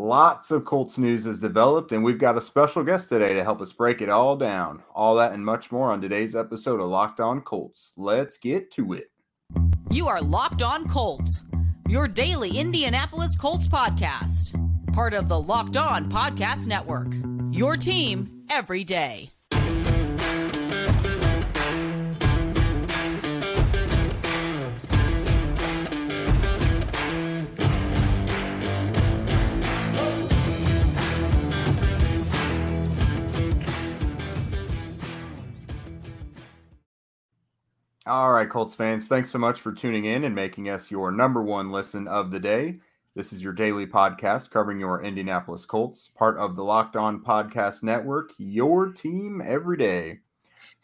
Lots of Colts news has developed, and we've got a special guest today to help us break it all down. All that and much more on today's episode of Locked On Colts. Let's get to it. You are Locked On Colts, your daily Indianapolis Colts podcast. Part of the Locked On Podcast Network, your team every day. All right, Colts fans, thanks so much for tuning in and making us your number one listen of the day. This is your daily podcast covering your Indianapolis Colts, part of the Locked On Podcast Network, your team every day.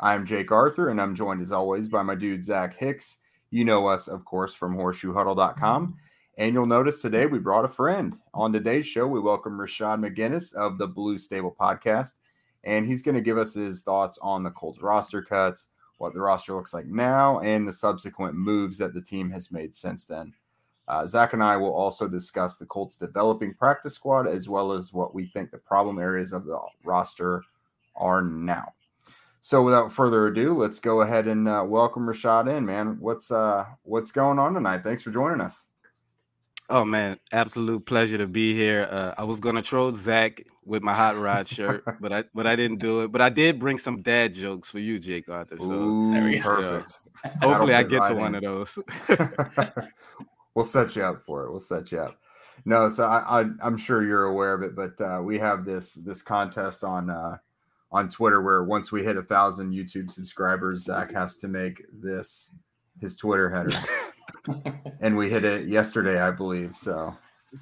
I'm Jake Arthur, and I'm joined as always by my dude, Zach Hicks. You know us, of course, from HorseshoeHuddle.com. And you'll notice today we brought a friend. On today's show, we welcome Rashad McGinnis of the Blue Stable Podcast, and he's going to give us his thoughts on the Colts roster cuts, what the roster looks like now, and the subsequent moves that the team has made since then. Zach and I will also discuss the Colts developing practice squad, as well as what we think the problem areas of the roster are now. So without further ado, let's go ahead and welcome Rashad in, man. What's going on tonight? Thanks for joining us. Oh, man, absolute pleasure to be here. I was going to troll Zach with my Hot Rod shirt, but I didn't do it. But I did bring some dad jokes for you, Jake Arthur. So there we go. Perfect. Hopefully I get to one of those. We'll set you up for it. We'll set you up. No, so I'm sure you're aware of it, but we have this contest on Twitter where once we hit 1,000 YouTube subscribers, Zach has to make this his Twitter header. And we hit it yesterday, I believe. So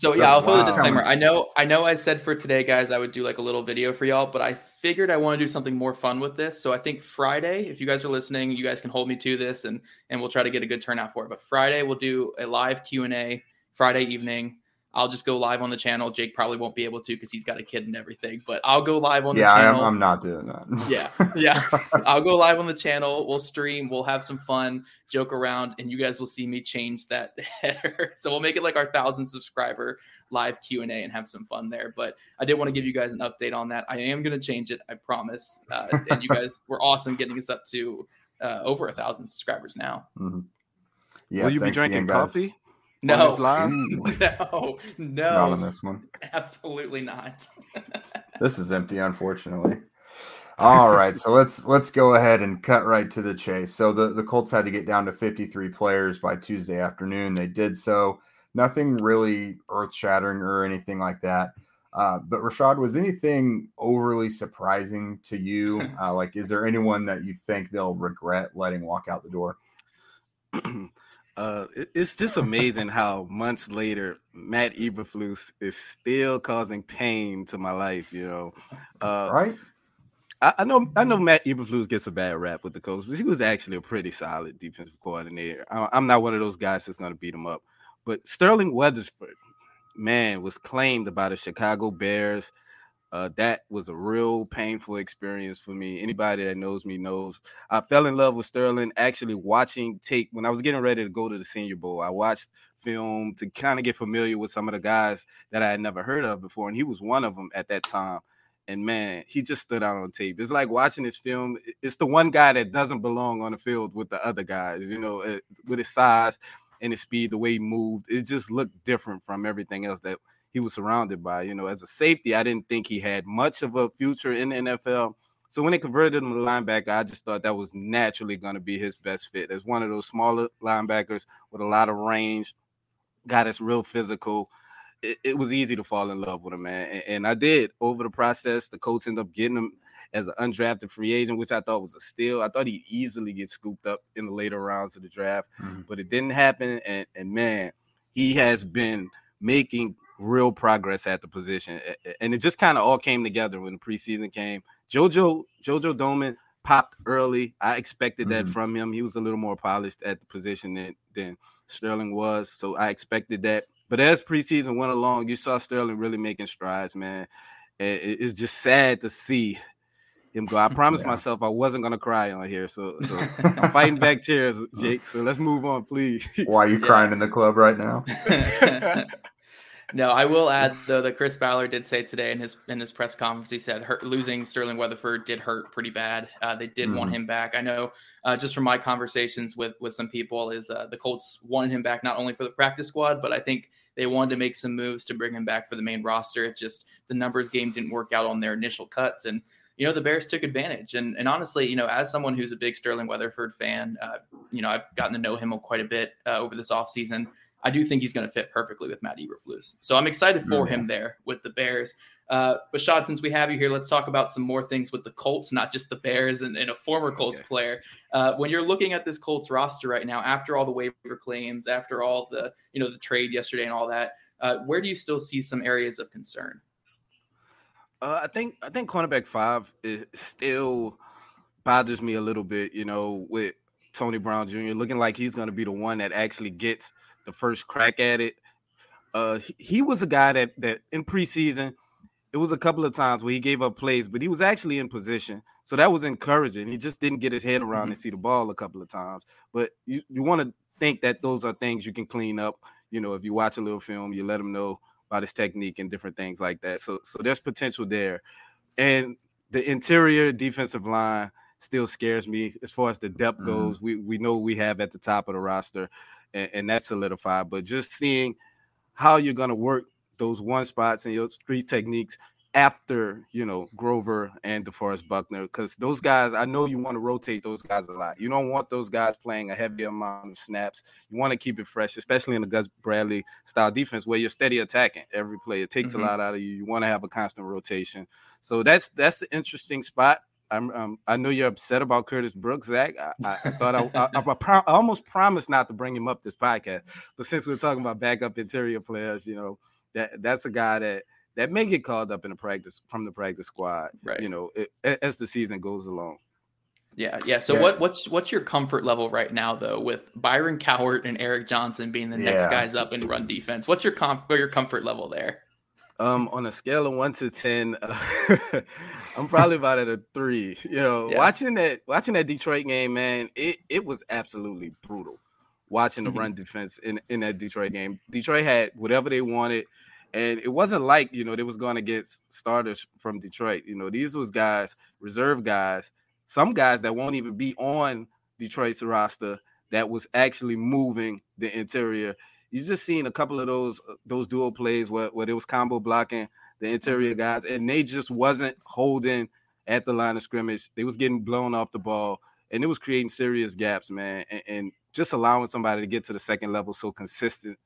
yeah, I'll throw the disclaimer. I know I said for today, guys, I would do like a little video for y'all, but I figured I want to do something more fun with this. So I think Friday, if you guys are listening, you guys can hold me to this and we'll try to get a good turnout for it. But Friday we'll do a live Q&A Friday evening. I'll just go live on the channel. Jake probably won't be able to because he's got a kid and everything, but I'll go live on the channel. Yeah, I'm not doing that. Yeah. I'll go live on the channel. We'll stream. We'll have some fun, joke around, and you guys will see me change that header. So we'll make it like our 1,000 subscriber live Q&A and have some fun there. But I did want to give you guys an update on that. I am going to change it. I promise. And you guys were awesome getting us up to over 1,000 subscribers now. Mm-hmm. Yeah, will you be drinking coffee? No. Not on this one. Absolutely not. This is empty, unfortunately. All right, so let's go ahead and cut right to the chase. So the Colts had to get down to 53 players by Tuesday afternoon. They did so. Nothing really earth-shattering or anything like that. But Rashad, was anything overly surprising to you? Like, is there anyone that you think they'll regret letting walk out the door? It's just amazing how months later Matt Eberflus is still causing pain to my life, you know. Right? I know Matt Eberflus gets a bad rap with the Colts, but he was actually a pretty solid defensive coordinator. I'm not one of those guys that's going to beat him up. But Sterling Weatherspoon, man, was claimed by the Chicago Bears. That was a real painful experience for me. Anybody that knows me knows I fell in love with Sterling actually watching tape. When I was getting ready to go to the Senior Bowl, I watched film to kind of get familiar with some of the guys that I had never heard of before, and he was one of them at that time. And, man, he just stood out on tape. It's like watching his film. It's the one guy that doesn't belong on the field with the other guys, you know, with his size and his speed, the way he moved. It just looked different from everything else that he was surrounded by, you know. As a safety, I didn't think he had much of a future in the NFL. So when they converted him to linebacker, I just thought that was naturally going to be his best fit. As one of those smaller linebackers with a lot of range, guy that's real physical, it was easy to fall in love with him, man. And I did. Over the process, the Colts ended up getting him as an undrafted free agent, which I thought was a steal. I thought he'd easily get scooped up in the later rounds of the draft, but it didn't happen. And man, he has been making real progress at the position, and it just kind of all came together when the preseason came. Jojo Doman popped early. I expected that from him. He was a little more polished at the position than Sterling was, so I expected that. But as preseason went along, you saw Sterling really making strides, man. It's just sad to see him go. I promised myself I wasn't gonna cry on here, so I'm fighting back tears, Jake. So let's move on, please. Why are you crying in the club right now? No, I will add, though, that Chris Ballard did say today in his press conference, he said losing Sterling Weatherford did hurt pretty bad. They did want him back. I know just from my conversations with some people is the Colts wanted him back not only for the practice squad, but I think they wanted to make some moves to bring him back for the main roster. It's just the numbers game didn't work out on their initial cuts. And, you know, the Bears took advantage. And honestly, you know, as someone who's a big Sterling Weatherford fan, you know, I've gotten to know him quite a bit over this offseason. I do think he's going to fit perfectly with Matt Eberflus. So I'm excited for him there with the Bears. Rashad, since we have you here, let's talk about some more things with the Colts, not just the Bears and a former Colts player. When you're looking at this Colts roster right now, after all the waiver claims, after all the, you know, the trade yesterday and all that, where do you still see some areas of concern? I think cornerback 5 is still bothers me a little bit, you know, with Tony Brown Jr. looking like he's going to be the one that actually gets the first crack at it. He was a guy that in preseason, it was a couple of times where he gave up plays, but he was actually in position. So that was encouraging. He just didn't get his head around and see the ball a couple of times. But you want to think that those are things you can clean up. You know, if you watch a little film, you let him know about his technique and different things like that. So there's potential there. And the interior defensive line still scares me as far as the depth goes. We know we have at the top of the roster. And that's solidified. But just seeing how you're going to work those one spots and your three techniques after, you know, Grover and DeForest Buckner, because those guys, I know you want to rotate those guys a lot. You don't want those guys playing a heavy amount of snaps. You want to keep it fresh, especially in the Gus Bradley style defense where you're steady attacking every play. It takes a lot out of you. You want to have a constant rotation. So that's the interesting spot. I know you're upset about Curtis Brooks, Zach. I thought I almost promised not to bring him up this podcast, but since we're talking about backup interior players, you know, that's a guy that may get called up in the practice from the practice squad, right, you know, as the season goes along. Yeah. So what's your comfort level right now though with Byron Cowart and Eric Johnson being the next guys up in run defense? What's your comfort level there? On a scale of 1 to 10, I'm probably about at a 3. You know, watching that Detroit game, man, it was absolutely brutal. Watching the run defense in that Detroit game, Detroit had whatever they wanted, and it wasn't like, you know, they was going to get starters from Detroit. You know, these was guys, reserve guys, some guys that won't even be on Detroit's roster that was actually moving the interior. You just seen a couple of those dual plays where it was combo blocking the interior guys, and they just wasn't holding at the line of scrimmage. They was getting blown off the ball, and it was creating serious gaps, man. And just allowing somebody to get to the second level so consistent,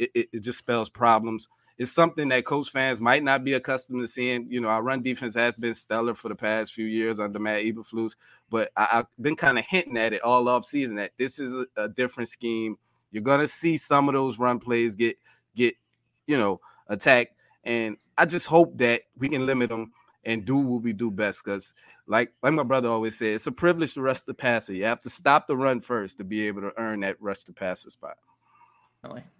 it just spells problems. It's something that Colts fans might not be accustomed to seeing. You know, our run defense has been stellar for the past few years under Matt Eberflus, but I've been kind of hinting at it all offseason that this is a different scheme. You're going to see some of those run plays get, you know, attacked. And I just hope that we can limit them and do what we do best. Because like my brother always said, it's a privilege to rush the passer. You have to stop the run first to be able to earn that rush the passer spot.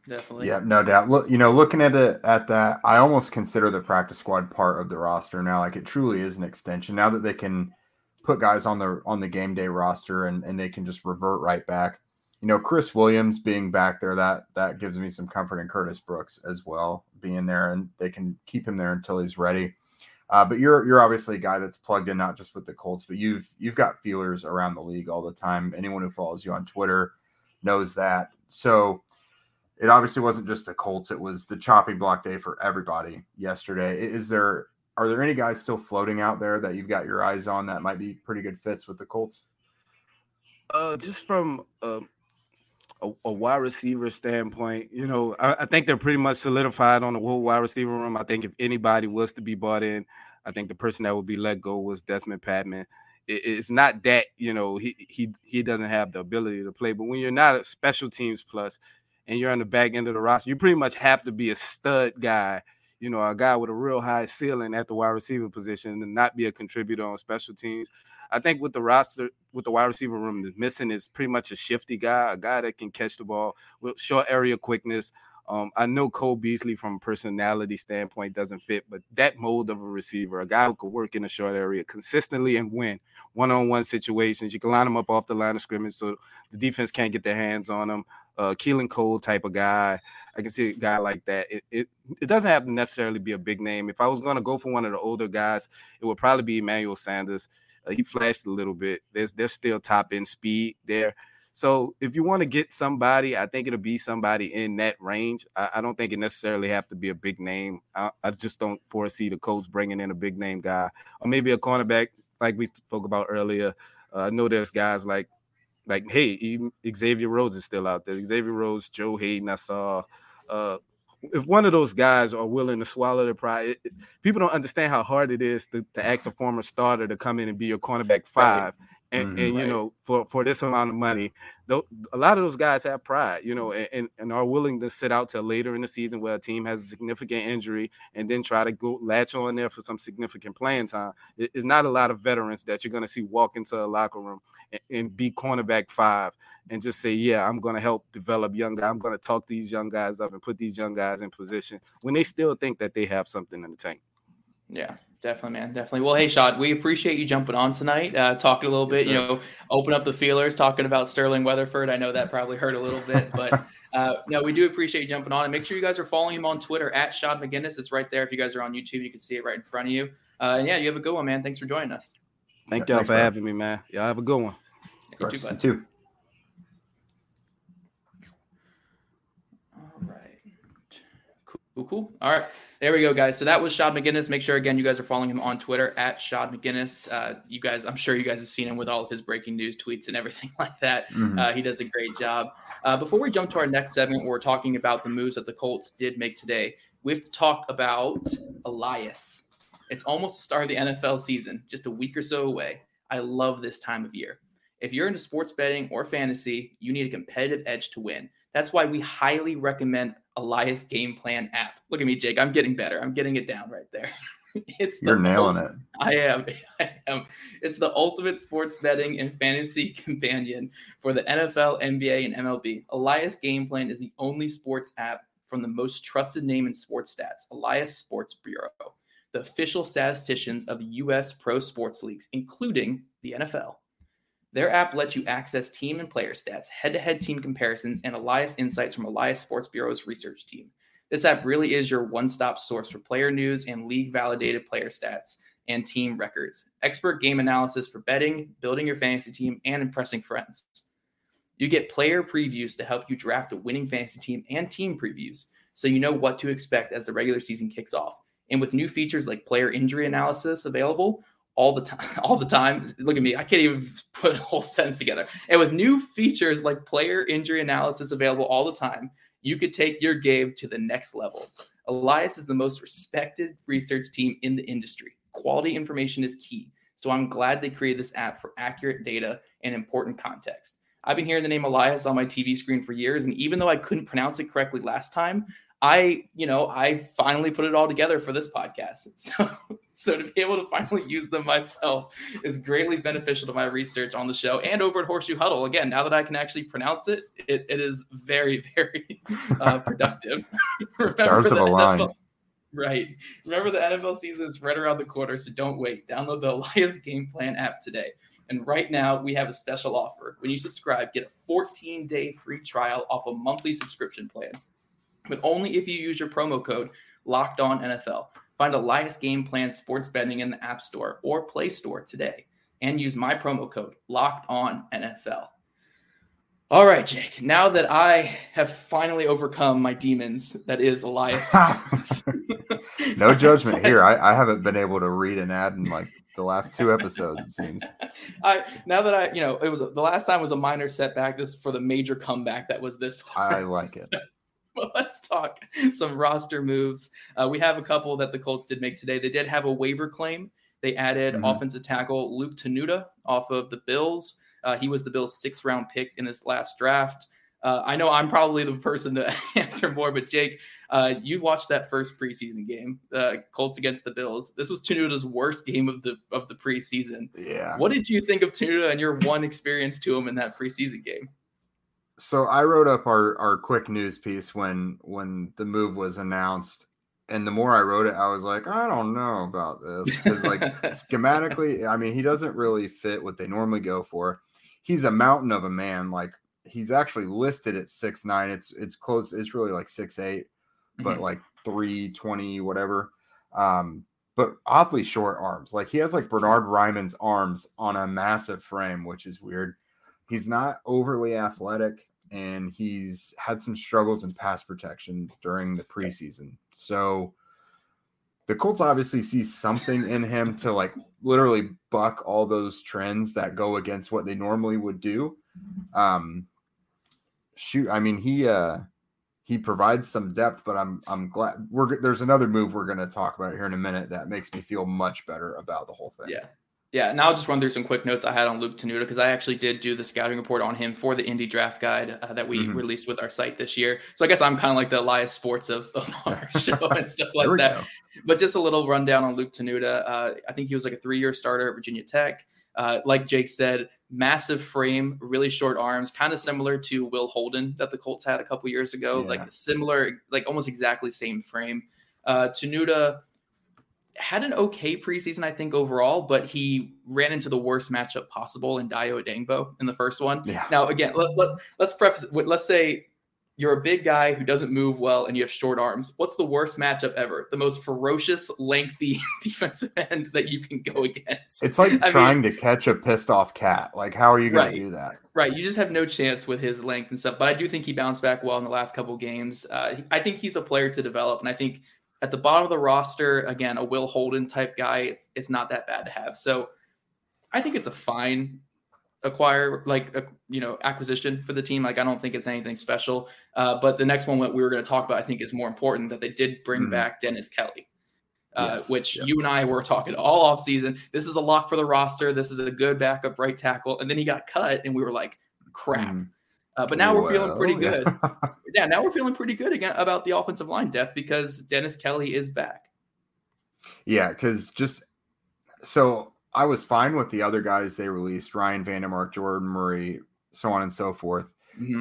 Definitely. Yeah, no doubt. Look, you know, looking at that, I almost consider the practice squad part of the roster now. Like it truly is an extension now that they can put guys on the game day roster and they can just revert right back. You know, Chris Williams being back there, that gives me some comfort, and Curtis Brooks as well being there, and they can keep him there until he's ready. But you're obviously a guy that's plugged in, not just with the Colts, but you've got feelers around the league all the time. Anyone who follows you on Twitter knows that. So it obviously wasn't just the Colts. It was the chopping block day for everybody yesterday. Are there any guys still floating out there that you've got your eyes on that might be pretty good fits with the Colts? Just from a wide receiver standpoint, you know, I think they're pretty much solidified on the whole wide receiver room. I think if anybody was to be bought in, I think the person that would be let go was Desmond Patman. It's not that, you know, he doesn't have the ability to play, but when you're not a special teams plus and you're on the back end of the roster, you pretty much have to be a stud guy, you know, a guy with a real high ceiling at the wide receiver position and not be a contributor on special teams. I think with the roster, with the wide receiver room is missing is pretty much a shifty guy, a guy that can catch the ball with short area quickness. I know Cole Beasley from a personality standpoint doesn't fit, but that mold of a receiver, a guy who could work in a short area consistently and win one-on-one situations. You can line him up off the line of scrimmage so the defense can't get their hands on him. Keelan Cole type of guy. I can see a guy like that. It doesn't have to necessarily be a big name. If I was going to go for one of the older guys, it would probably be Emmanuel Sanders. He flashed a little bit. There's still top-end speed there. So if you want to get somebody, I think it'll be somebody in that range. I don't think it necessarily have to be a big name. I just don't foresee the Colts bringing in a big-name guy. Or maybe a cornerback like we spoke about earlier. I know there's guys like hey, even Xavier Rose is still out there. Xavier Rose, Joe Hayden, I saw. If one of those guys are willing to swallow their pride, people don't understand how hard it is to ask a former starter to come in and be your cornerback five. And you know, for this amount of money, though, a lot of those guys have pride, you know, and are willing to sit out till later in the season where a team has a significant injury and then try to go latch on there for some significant playing time. It's not a lot of veterans that you're going to see walk into a locker room and be cornerback five and just say, yeah, I'm going to help develop young guys. I'm going to talk these young guys up and put these young guys in position when they still think that they have something in the tank. Yeah. Definitely, man. Definitely. Well, hey, Shad, we appreciate you jumping on tonight, talking a little bit, you know, open up the feelers, talking about Sterling Weatherford. I know that probably hurt a little bit, but no, we do appreciate you jumping on. And make sure you guys are following him on Twitter at Shad McGinnis. It's right there. If you guys are on YouTube, you can see it right in front of you. And yeah, you have a good one, man. Thanks for joining us. Thank y'all for having me, man. Y'all have a good one. You too, bud. You too. Cool. All right. There we go, guys. So that was Shad McGinnis. Make sure, again, you guys are following him on Twitter at Shad McGinnis. You guys, I'm sure you guys have seen him with all of his breaking news tweets and everything like that. Mm-hmm. He does a great job. Before we jump to our next segment, we're talking about the moves that the Colts did make today. We have to talk about Elias. It's almost the start of the NFL season, just a week or so away. I love this time of year. If you're into sports betting or fantasy, you need a competitive edge to win. That's why we highly recommend Elias Game Plan app. Look at me, Jake. I'm getting better. I'm getting it down right there. You're nailing it. I am. It's the ultimate sports betting and fantasy companion for the NFL, NBA, and MLB. Elias Game Plan is the only sports app from the most trusted name in sports stats, Elias Sports Bureau, the official statisticians of U.S. pro sports leagues, including the NFL. Their app lets you access team and player stats, head-to-head team comparisons, and Elias insights from Elias Sports Bureau's research team. This app really is your one-stop source for player news and league-validated player stats and team records. Expert game analysis for betting, building your fantasy team, and impressing friends. You get player previews to help you draft a winning fantasy team and team previews, so you know what to expect as the regular season kicks off. And with new features like player injury analysis available, all the time. Look at me. I can't even put a whole sentence together. And with new features like player injury analysis available all the time, you could take your game to the next level. Elias is the most respected research team in the industry. Quality information is key. So I'm glad they created this app for accurate data and important context. I've been hearing the name Elias on my TV screen for years. And even though I couldn't pronounce it correctly last time, I finally put it all together for this podcast. So to be able to finally use them myself is greatly beneficial to my research on the show and over at Horseshoe Huddle. Again, now that I can actually pronounce it, it is very, very productive. Stars of a line. Right. Remember, the NFL season is right around the corner, so don't wait. Download the Elias Game Plan app today. And right now, we have a special offer. When you subscribe, get a 14-day free trial off a monthly subscription plan, but only if you use your promo code LOCKEDONNFL. Find Elias Game Plan Sports Betting in the App Store or Play Store today and use my promo code LOCKEDONNFL. All right, Jake, now that I have finally overcome my demons, that is Elias. No judgment here. I haven't been able to read an ad in like the last two episodes, it seems. The last time was a minor setback. This is for the major comeback that was this one. I like it. Well, let's talk some roster moves. We have a couple that the Colts did make today. They did have a waiver claim. They added offensive tackle Luke Tenuta off of the Bills. He was the Bills' 6th-round pick in this last draft. I know I'm probably the person to answer more, but Jake, you watched that first preseason game, Colts against the Bills. This was Tenuta's worst game of the preseason. Yeah. What did you think of Tenuta and your one experience to him in that preseason game? So I wrote up our quick news piece when the move was announced, and the more I wrote it, I was like, I don't know about this. Because schematically, I mean, he doesn't really fit what they normally go for. He's a mountain of a man. he's actually listed at 6'9". It's close. It's really like 6'8", but like 320, whatever. But awfully short arms. Like he has like Bernard Ryman's arms on a massive frame, which is weird. He's not overly athletic, and he's had some struggles in pass protection during the preseason. So the Colts obviously see something in him to like literally buck all those trends that go against what they normally would do. I mean, he provides some depth, but I'm glad there's another move we're going to talk about here in a minute that makes me feel much better about the whole thing. Yeah. And I'll just run through some quick notes I had on Luke Tenuta, because I actually did do the scouting report on him for the Indy Draft Guide that we released with our site this year. So I guess I'm kind of like the Elias Sports of our show and stuff like that. Go. But just a little rundown on Luke Tenuta. I think he was like a 3-year starter at Virginia Tech. Like Jake said, massive frame, really short arms, kind of similar to Will Holden that the Colts had a couple years ago. Yeah. Like similar, like almost exactly same frame. Tenuta had an okay preseason, I think, overall, but he ran into the worst matchup possible in Dayo Denbo in the first one. Yeah. Now, again, let's preface. Let's say you're a big guy who doesn't move well and you have short arms. What's the worst matchup ever? The most ferocious, lengthy defensive end that you can go against. It's like trying to catch a pissed off cat. Like, how are you going to do that? Right. You just have no chance with his length and stuff. But I do think he bounced back well in the last couple of games. I think he's a player to develop. And I think at the bottom of the roster, again, a Will Holden type guy, it's not that bad to have. So I think it's a fine acquisition for the team. Like, I don't think it's anything special. But the next one that we were going to talk about, I think, is more important, that they did bring back Dennis Kelly, which you and I were talking all off season. This is a lock for the roster. This is a good backup right tackle. And then he got cut and we were like, crap. But now we're feeling pretty good. Yeah. Now we're feeling pretty good again about the offensive line depth, because Dennis Kelly is back. Yeah. I was fine with the other guys they released, Ryan Vandermark, Jordan Murray, so on and so forth.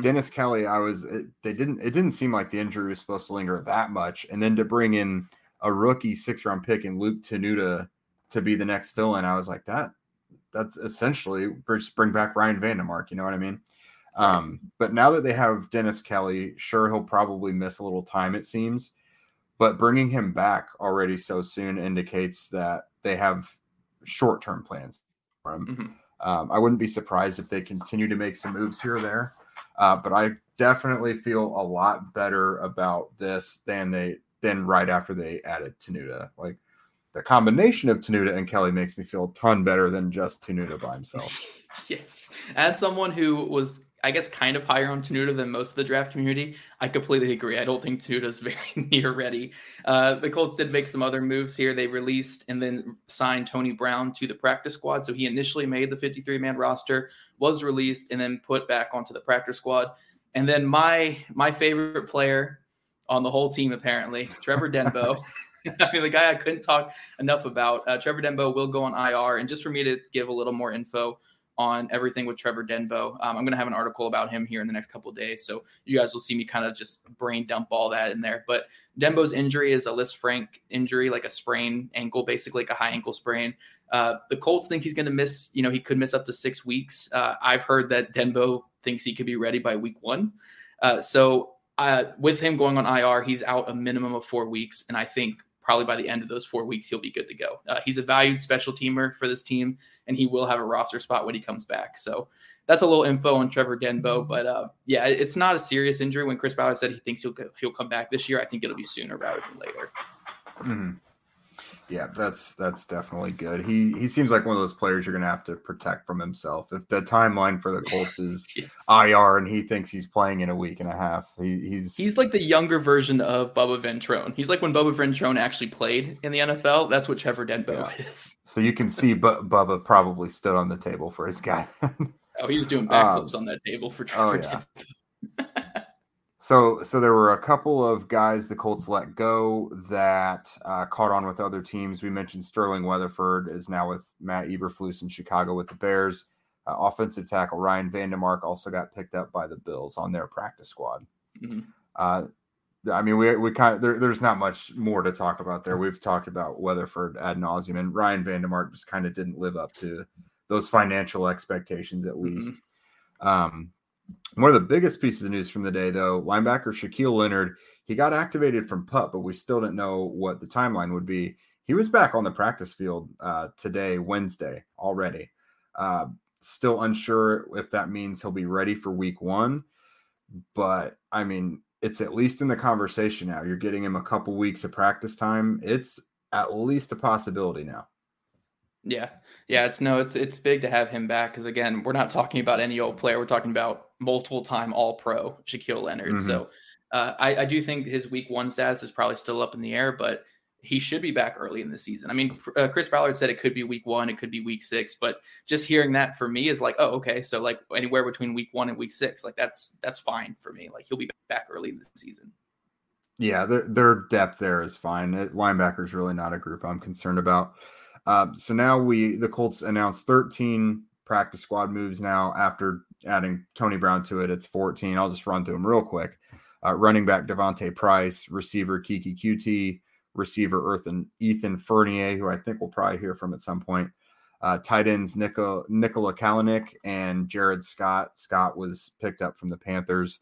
Dennis Kelly, it didn't seem like the injury was supposed to linger that much. And then to bring in a rookie 6-round pick and Luke Tenuta to be the next fill-in, I was like, that's essentially just bring back Ryan Vandermark. You know what I mean? But now that they have Dennis Kelly, sure, he'll probably miss a little time, it seems, but bringing him back already so soon indicates that they have short-term plans for him. I wouldn't be surprised if they continue to make some moves here or there, but I definitely feel a lot better about this than right after they added Tenuta. Like, the combination of Tenuta and Kelly makes me feel a ton better than just Tenuta by himself. Yes. As someone who was, I guess, kind of higher on Tenuta than most of the draft community, I completely agree. I don't think Tenuta's very near ready. The Colts did make some other moves here. They released and then signed Tony Brown to the practice squad. So he initially made the 53-man roster, was released, and then put back onto the practice squad. And then my favorite player on the whole team, apparently, Trevor Denbo. I mean, the guy I couldn't talk enough about. Trevor Denbo will go on IR. And just for me to give a little more info on everything with Trevor Denbo, I'm going to have an article about him here in the next couple of days. So you guys will see me kind of just brain dump all that in there. But Denbo's injury is a Liz Frank injury, like a sprained ankle, basically like a high ankle sprain. The Colts think he's going to miss, he could miss up to 6 weeks. I've heard that Denbo thinks he could be ready by week 1. So with him going on IR, he's out a minimum of 4 weeks. And I think probably by the end of those 4 weeks, he'll be good to go. He's a valued special teamer for this team, and he will have a roster spot when he comes back. So that's a little info on Trevor Denbo. But, it's not a serious injury. When Chris Ballard said he thinks he'll come back this year, I think it'll be sooner rather than later. Mm-hmm. Yeah, that's definitely good. He seems like one of those players you're going to have to protect from himself. If the timeline for the Colts is IR and he thinks he's playing in a week and a half, he's like the younger version of Bubba Ventrone. He's like when Bubba Ventrone actually played in the NFL. That's what Trevor Denbo is. So you can see Bubba probably stood on the table for his guy. Oh, he was doing backflips on that table for Trevor Denbo. So there were a couple of guys the Colts let go that caught on with other teams. We mentioned Sterling Weatherspoon is now with Matt Eberflus in Chicago with the Bears. Offensive tackle Ryan Vandermark also got picked up by the Bills on their practice squad. There's not much more to talk about there. We've talked about Weatherspoon ad nauseum, and Ryan Vandermark just kind of didn't live up to those financial expectations, at least. One of the biggest pieces of news from the day, though, linebacker Shaquille Leonard, he got activated from PUP, but we still didn't know what the timeline would be. He was back on the practice field today, Wednesday, already. Still unsure if that means he'll be ready for week 1. But, I mean, it's at least in the conversation now. You're getting him a couple weeks of practice time. It's at least a possibility now. Yeah. It's big to have him back because, again, we're not talking about any old player. We're talking about multiple-time All-Pro Shaquille Leonard. Mm-hmm. So I do think his week 1 status is probably still up in the air, but he should be back early in the season. I mean, Chris Ballard said it could be week 1, it could be week 6, but just hearing that for me is like, oh, okay. So like anywhere between week 1 and week 6, like that's fine for me. Like he'll be back early in the season. Yeah. Their depth there is fine. Linebacker is really not a group I'm concerned about. So now the Colts announced 13 practice squad moves now after adding Tony Brown to it. It's 14. I'll just run through them real quick. Running back Devontae Price, receiver Kiki QT, receiver Ethan Fournier, who I think we'll probably hear from at some point. Tight ends Nikola Kalanick and Jared Scott. Scott was picked up from the Panthers.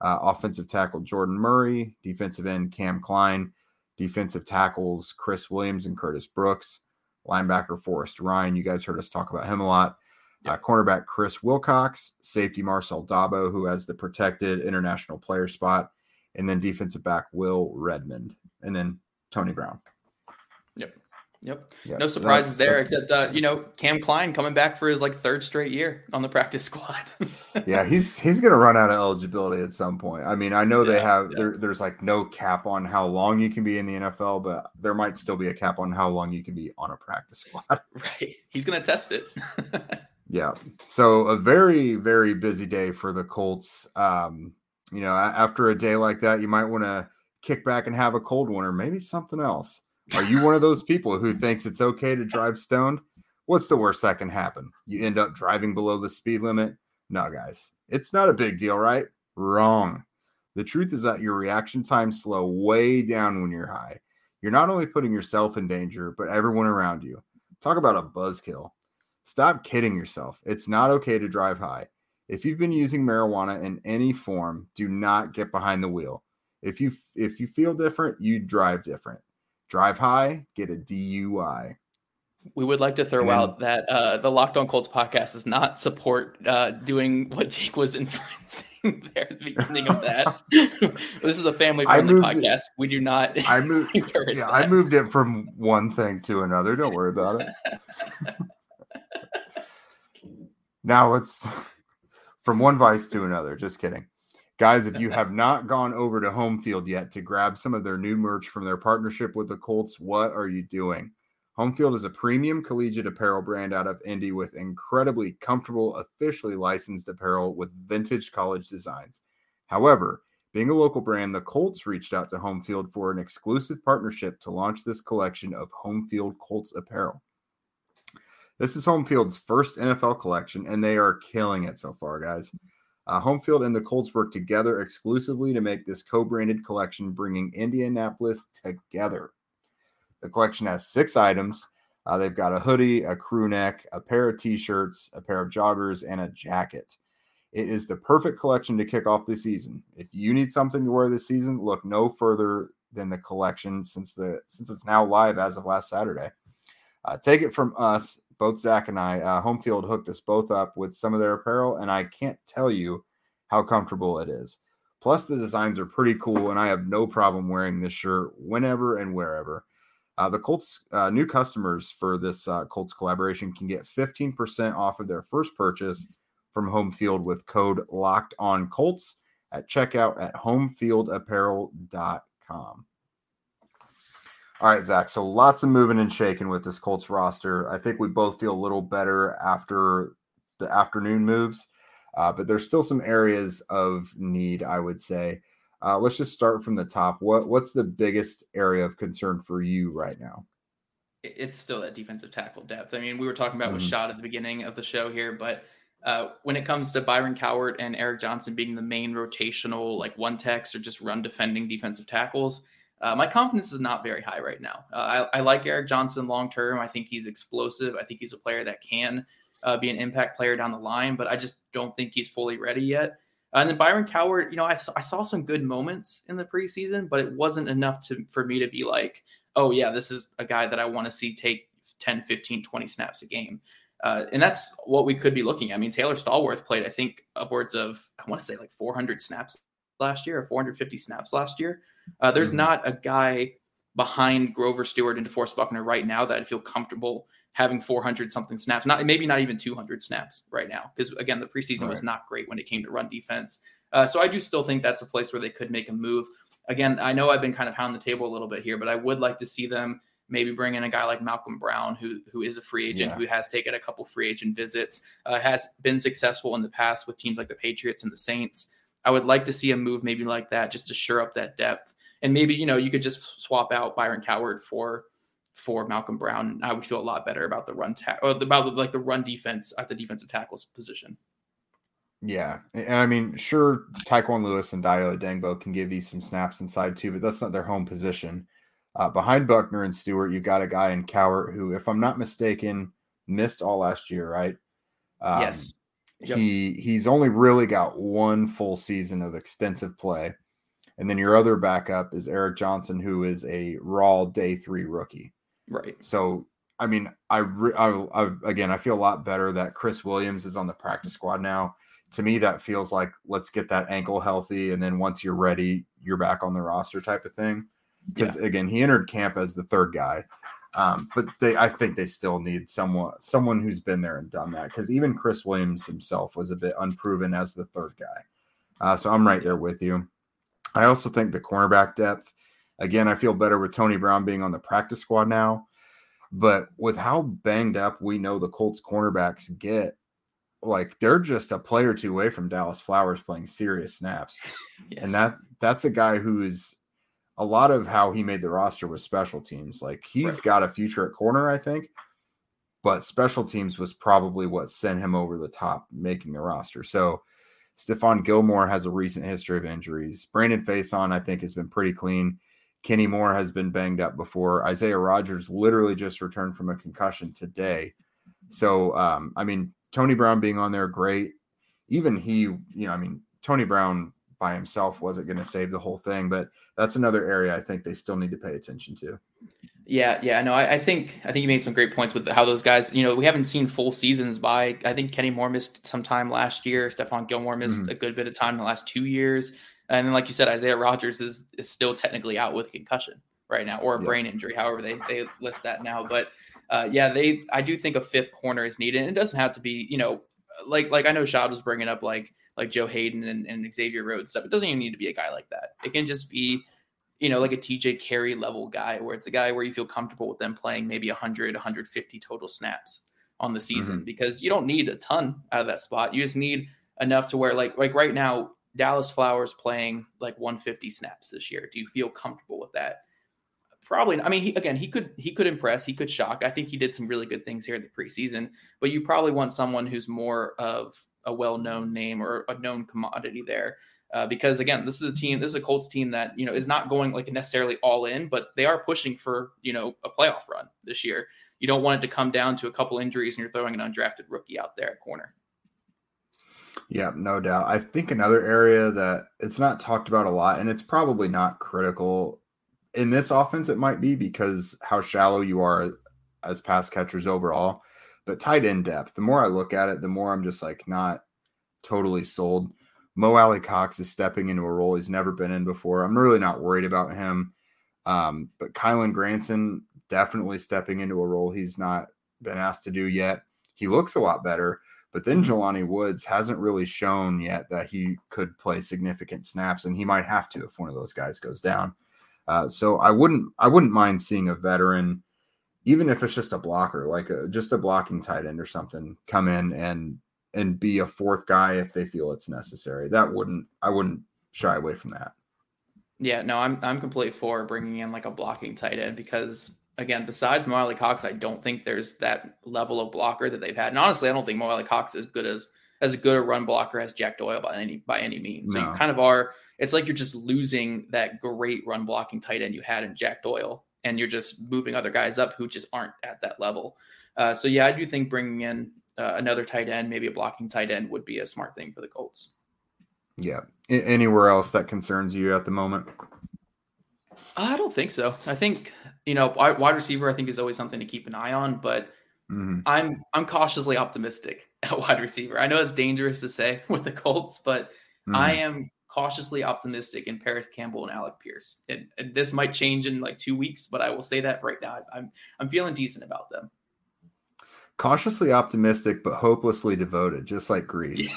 Offensive tackle Jordan Murray, defensive end Cam Klein, defensive tackles Chris Williams and Curtis Brooks, linebacker Forrest Ryan. You guys heard us talk about him a lot. Yep. Cornerback Chris Wilcox, safety Marcel Dabo, who has the protected international player spot, and then defensive back Will Redmond, and then Tony Brown. Yep. No surprises there, except Cam Klein coming back for his like third straight year on the practice squad. Yeah, he's gonna run out of eligibility at some point. I mean, I know there's like no cap on how long you can be in the NFL, but there might still be a cap on how long you can be on a practice squad. Right, he's gonna test it. Yeah, so a very, very busy day for the Colts. After a day like that, you might want to kick back and have a cold one or maybe something else. Are you one of those people who thinks it's okay to drive stoned? What's the worst that can happen? You end up driving below the speed limit? No, guys, it's not a big deal, right? Wrong. The truth is that your reaction times slow way down when you're high. You're not only putting yourself in danger, but everyone around you. Talk about a buzzkill. Stop kidding yourself. It's not okay to drive high. If you've been using marijuana in any form, do not get behind the wheel. If you feel different, you drive different. Drive high, get a DUI. We would like to throw out that the Locked On Colts podcast does not support doing what Jake was inferencing there at the beginning of that. This is a family-friendly podcast. We do not encourage that. I moved it from one thing to another. Don't worry about it. Now let's from one vice to another. Just kidding. Guys, if you have not gone over to Home Field yet to grab some of their new merch from their partnership with the Colts, what are you doing? Home Field is a premium collegiate apparel brand out of Indy with incredibly comfortable, officially licensed apparel with vintage college designs. However, being a local brand, the Colts reached out to Home Field for an exclusive partnership to launch this collection of Home Field Colts apparel. This is Home Field's first NFL collection, and they are killing it so far, guys. Home Field and the Colts work together exclusively to make this co-branded collection, bringing Indianapolis together. The collection has 6 items. They've got a hoodie, a crew neck, a pair of t-shirts, a pair of joggers, and a jacket. It is the perfect collection to kick off the season. If you need something to wear this season, look no further than the collection since it's now live as of last Saturday. Take it from us. Both Zach and I, Home Field hooked us both up with some of their apparel, and I can't tell you how comfortable it is. Plus, the designs are pretty cool, and I have no problem wearing this shirt whenever and wherever. The Colts new customers for this Colts collaboration can get 15% off of their first purchase from Home Field with code LOCKEDONCOLTS at checkout at homefieldapparel.com. All right, Zach, so lots of moving and shaking with this Colts roster. I think we both feel a little better after the afternoon moves, but there's still some areas of need, I would say. Let's just start from the top. What's the biggest area of concern for you right now? It's still that defensive tackle depth. I mean, we were talking about with Shad at the beginning of the show here, but when it comes to Byron Cowart and Eric Johnson being the main rotational, like one techs or just run defending defensive tackles, my confidence is not very high right now. I like Eric Johnson long-term. I think he's explosive. I think he's a player that can be an impact player down the line, but I just don't think he's fully ready yet. And then Byron Cowart, you know, I saw some good moments in the preseason, but it wasn't enough for me to be like, oh, yeah, this is a guy that I want to see take 10, 15, 20 snaps a game. And that's what we could be looking at. I mean, Taylor Stallworth played, I think, upwards of, I want to say like 400 snaps last year or 450 snaps last year. There's not a guy behind Grover Stewart and DeForest Buckner right now that I feel comfortable having 400 something snaps, maybe not even 200 snaps right now. Because again, the preseason was not great when it came to run defense. So I do still think that's a place where they could make a move. Again, I know I've been kind of hounding the table a little bit here, but I would like to see them maybe bring in a guy like Malcolm Brown, who is a free agent, who has taken a couple free agent visits, has been successful in the past with teams like the Patriots and the Saints. I would like to see a move maybe like that just to shore up that depth. And maybe, you know, you could just swap out Byron Cowart for Malcolm Brown. I would feel a lot better about the run about the run defense at the defensive tackles position. Yeah. And I mean, sure, Tyquan Lewis and Dayo Denbo can give you some snaps inside too, but that's not their home position. Behind Buckner and Stewart, you've got a guy in Cowart who, if I'm not mistaken, missed all last year, right? Yes. Yep. He's only really got one full season of extensive play. And then your other backup is Eric Johnson, who is a raw day three rookie. Right. So, I mean, I feel a lot better that Chris Williams is on the practice squad now. To me, that feels like let's get that ankle healthy. And then once you're ready, you're back on the roster type of thing. Because, again, he entered camp as the third guy. But I think they still need someone who's been there and done that. Because even Chris Williams himself was a bit unproven as the third guy. So I'm right there with you. I also think the cornerback depth, again, I feel better with Tony Brown being on the practice squad now. But with how banged up we know the Colts cornerbacks get, like they're just a player or two away from Dallas Flowers playing serious snaps. Yes. And that's a guy who is a lot of how he made the roster was special teams. Like he's got a future at corner, I think, but special teams was probably what sent him over the top making the roster. So Stephon Gilmore has a recent history of injuries. Brandon Faison, I think, has been pretty clean. Kenny Moore has been banged up before. Isaiah Rogers literally just returned from a concussion today. So, I mean, Tony Brown being on there, great. Even he, you know, I mean, Tony Brown by himself wasn't going to save the whole thing, but that's another area I think they still need to pay attention to. Yeah. No, I think you made some great points with how those guys, you know, we haven't seen full seasons by, I think Kenny Moore missed some time last year. Stephon Gilmore missed a good bit of time in the last 2 years. And then, like you said, Isaiah Rogers is still technically out with concussion right now, or a brain injury, however they list that now. But I do think a fifth corner is needed. And it doesn't have to be, you know, like I know Shad was bringing up like Joe Hayden and Xavier Rhodes stuff. It doesn't even need to be a guy like that. It can just be, you know, like a TJ Carey level guy where it's a guy where you feel comfortable with them playing maybe 100, 150 total snaps on the season because you don't need a ton out of that spot. You just need enough to where like right now, Dallas Flowers playing like 150 snaps this year. Do you feel comfortable with that? Probably not. I mean, he could impress. He could shock. I think he did some really good things here in the preseason, but you probably want someone who's more of a well-known name or a known commodity there. Because again, this is a Colts team that, you know, is not going like necessarily all in, but they are pushing for, you know, a playoff run this year. You don't want it to come down to a couple injuries and you're throwing an undrafted rookie out there at corner. Yeah, no doubt. I think another area that it's not talked about a lot, and it's probably not critical in this offense, it might be because how shallow you are as pass catchers overall, but tight end depth. The more I look at it, the more I'm just like not totally sold. Mo Alley Cox is stepping into a role he's never been in before. I'm really not worried about him. But Kylan Granson definitely stepping into a role he's not been asked to do yet. He looks a lot better. But then Jelani Woods hasn't really shown yet that he could play significant snaps, and he might have to if one of those guys goes down. So I wouldn't mind seeing a veteran, even if it's just a blocker, like just a blocking tight end or something, come in and be a fourth guy if they feel it's necessary. I wouldn't shy away from that. Yeah, no, I'm completely for bringing in like a blocking tight end because, again, besides Mo Alley Cox, I don't think there's that level of blocker that they've had. And honestly, I don't think Mo Alley Cox is as good a run blocker as Jack Doyle by any means. So you kind of are. It's like you're just losing that great run blocking tight end you had in Jack Doyle, and you're just moving other guys up who just aren't at that level. So yeah, I do think bringing in another tight end, maybe a blocking tight end, would be a smart thing for the Colts. Yeah. Anywhere else that concerns you at the moment? I don't think so. I think, you know, wide receiver, I think, is always something to keep an eye on, but I'm cautiously optimistic at wide receiver. I know it's dangerous to say with the Colts, but I am cautiously optimistic in Paris Campbell and Alec Pierce. And this might change in like 2 weeks, but I will say that right now, I'm feeling decent about them. Cautiously optimistic, but hopelessly devoted, just like Greece.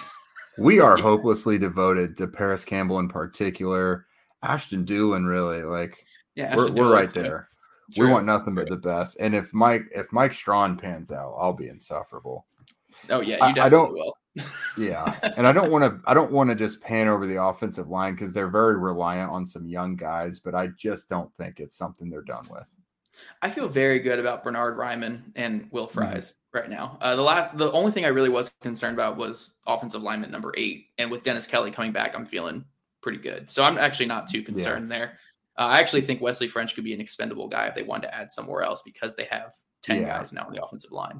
We are hopelessly devoted to Paris Campbell in particular. Ashton Doolin, really, like, we're right there. True. We want nothing but the best. And if Mike Strawn pans out, I'll be insufferable. Oh yeah, you definitely will. Yeah. And I don't want to just pan over the offensive line because they're very reliant on some young guys, but I just don't think it's something they're done with. I feel very good about Bernard Ryman and Will Fries right now. The only thing I really was concerned about was offensive lineman number 8. And with Dennis Kelly coming back, I'm feeling pretty good. So I'm actually not too concerned there. I actually think Wesley French could be an expendable guy if they wanted to add somewhere else because they have 10 guys now on the offensive line.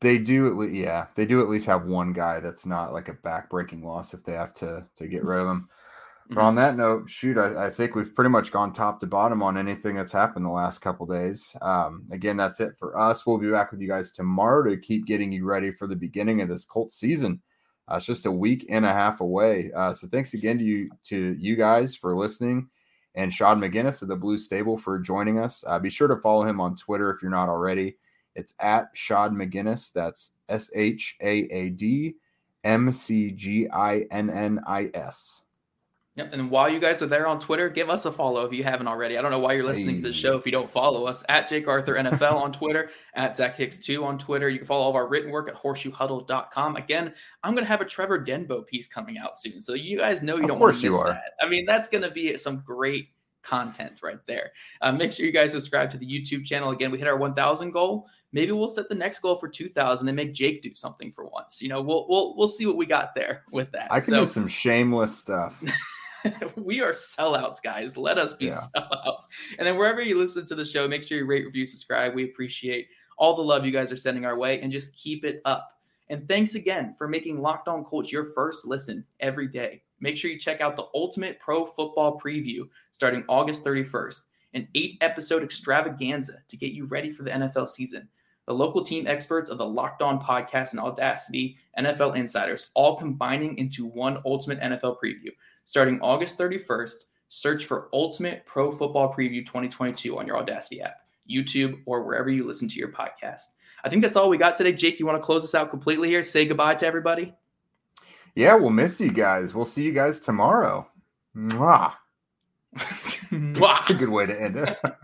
They do at least, they do at least have one guy that's not like a backbreaking loss if they have to get rid of him. But on that note, shoot, I think we've pretty much gone top to bottom on anything that's happened the last couple days. Again, that's it for us. We'll be back with you guys tomorrow to keep getting you ready for the beginning of this Colts season. It's just a week and a half away. So thanks again to you guys for listening. And Sean McGinnis of the Blue Stable for joining us. Be sure to follow him on Twitter if you're not already. It's at Shad McGinnis. That's ShaadMcGinnis. Yep. And while you guys are there on Twitter, give us a follow if you haven't already. I don't know why you're listening to the show if you don't follow us. At Jake Arthur NFL on Twitter, at Zach Hicks2 on Twitter. You can follow all of our written work at HorseshoeHuddle.com. Again, I'm going to have a Trevor Denbo piece coming out soon, so you guys know you don't want to miss that. I mean, that's going to be some great content right there. Make sure you guys subscribe to the YouTube channel. Again, we hit our 1,000 goal. Maybe we'll set the next goal for 2,000 and make Jake do something for once. You know, we'll see what we got there with that. I can do some shameless stuff. We are sellouts, guys. Let us be sellouts. And then wherever you listen to the show, make sure you rate, review, subscribe. We appreciate all the love you guys are sending our way, and just keep it up. And thanks again for making Locked On Colts your first listen every day. Make sure you check out the Ultimate Pro Football Preview starting August 31st, an 8-episode extravaganza to get you ready for the NFL season. The local team experts of the Locked On Podcast and Audacity NFL Insiders all combining into one Ultimate NFL Preview. Starting August 31st, search for Ultimate Pro Football Preview 2022 on your Audacity app, YouTube, or wherever you listen to your podcast. I think that's all we got today. Jake, you want to close us out completely here? Say goodbye to everybody? Yeah, we'll miss you guys. We'll see you guys tomorrow. Mwah. Mwah. That's a good way to end it.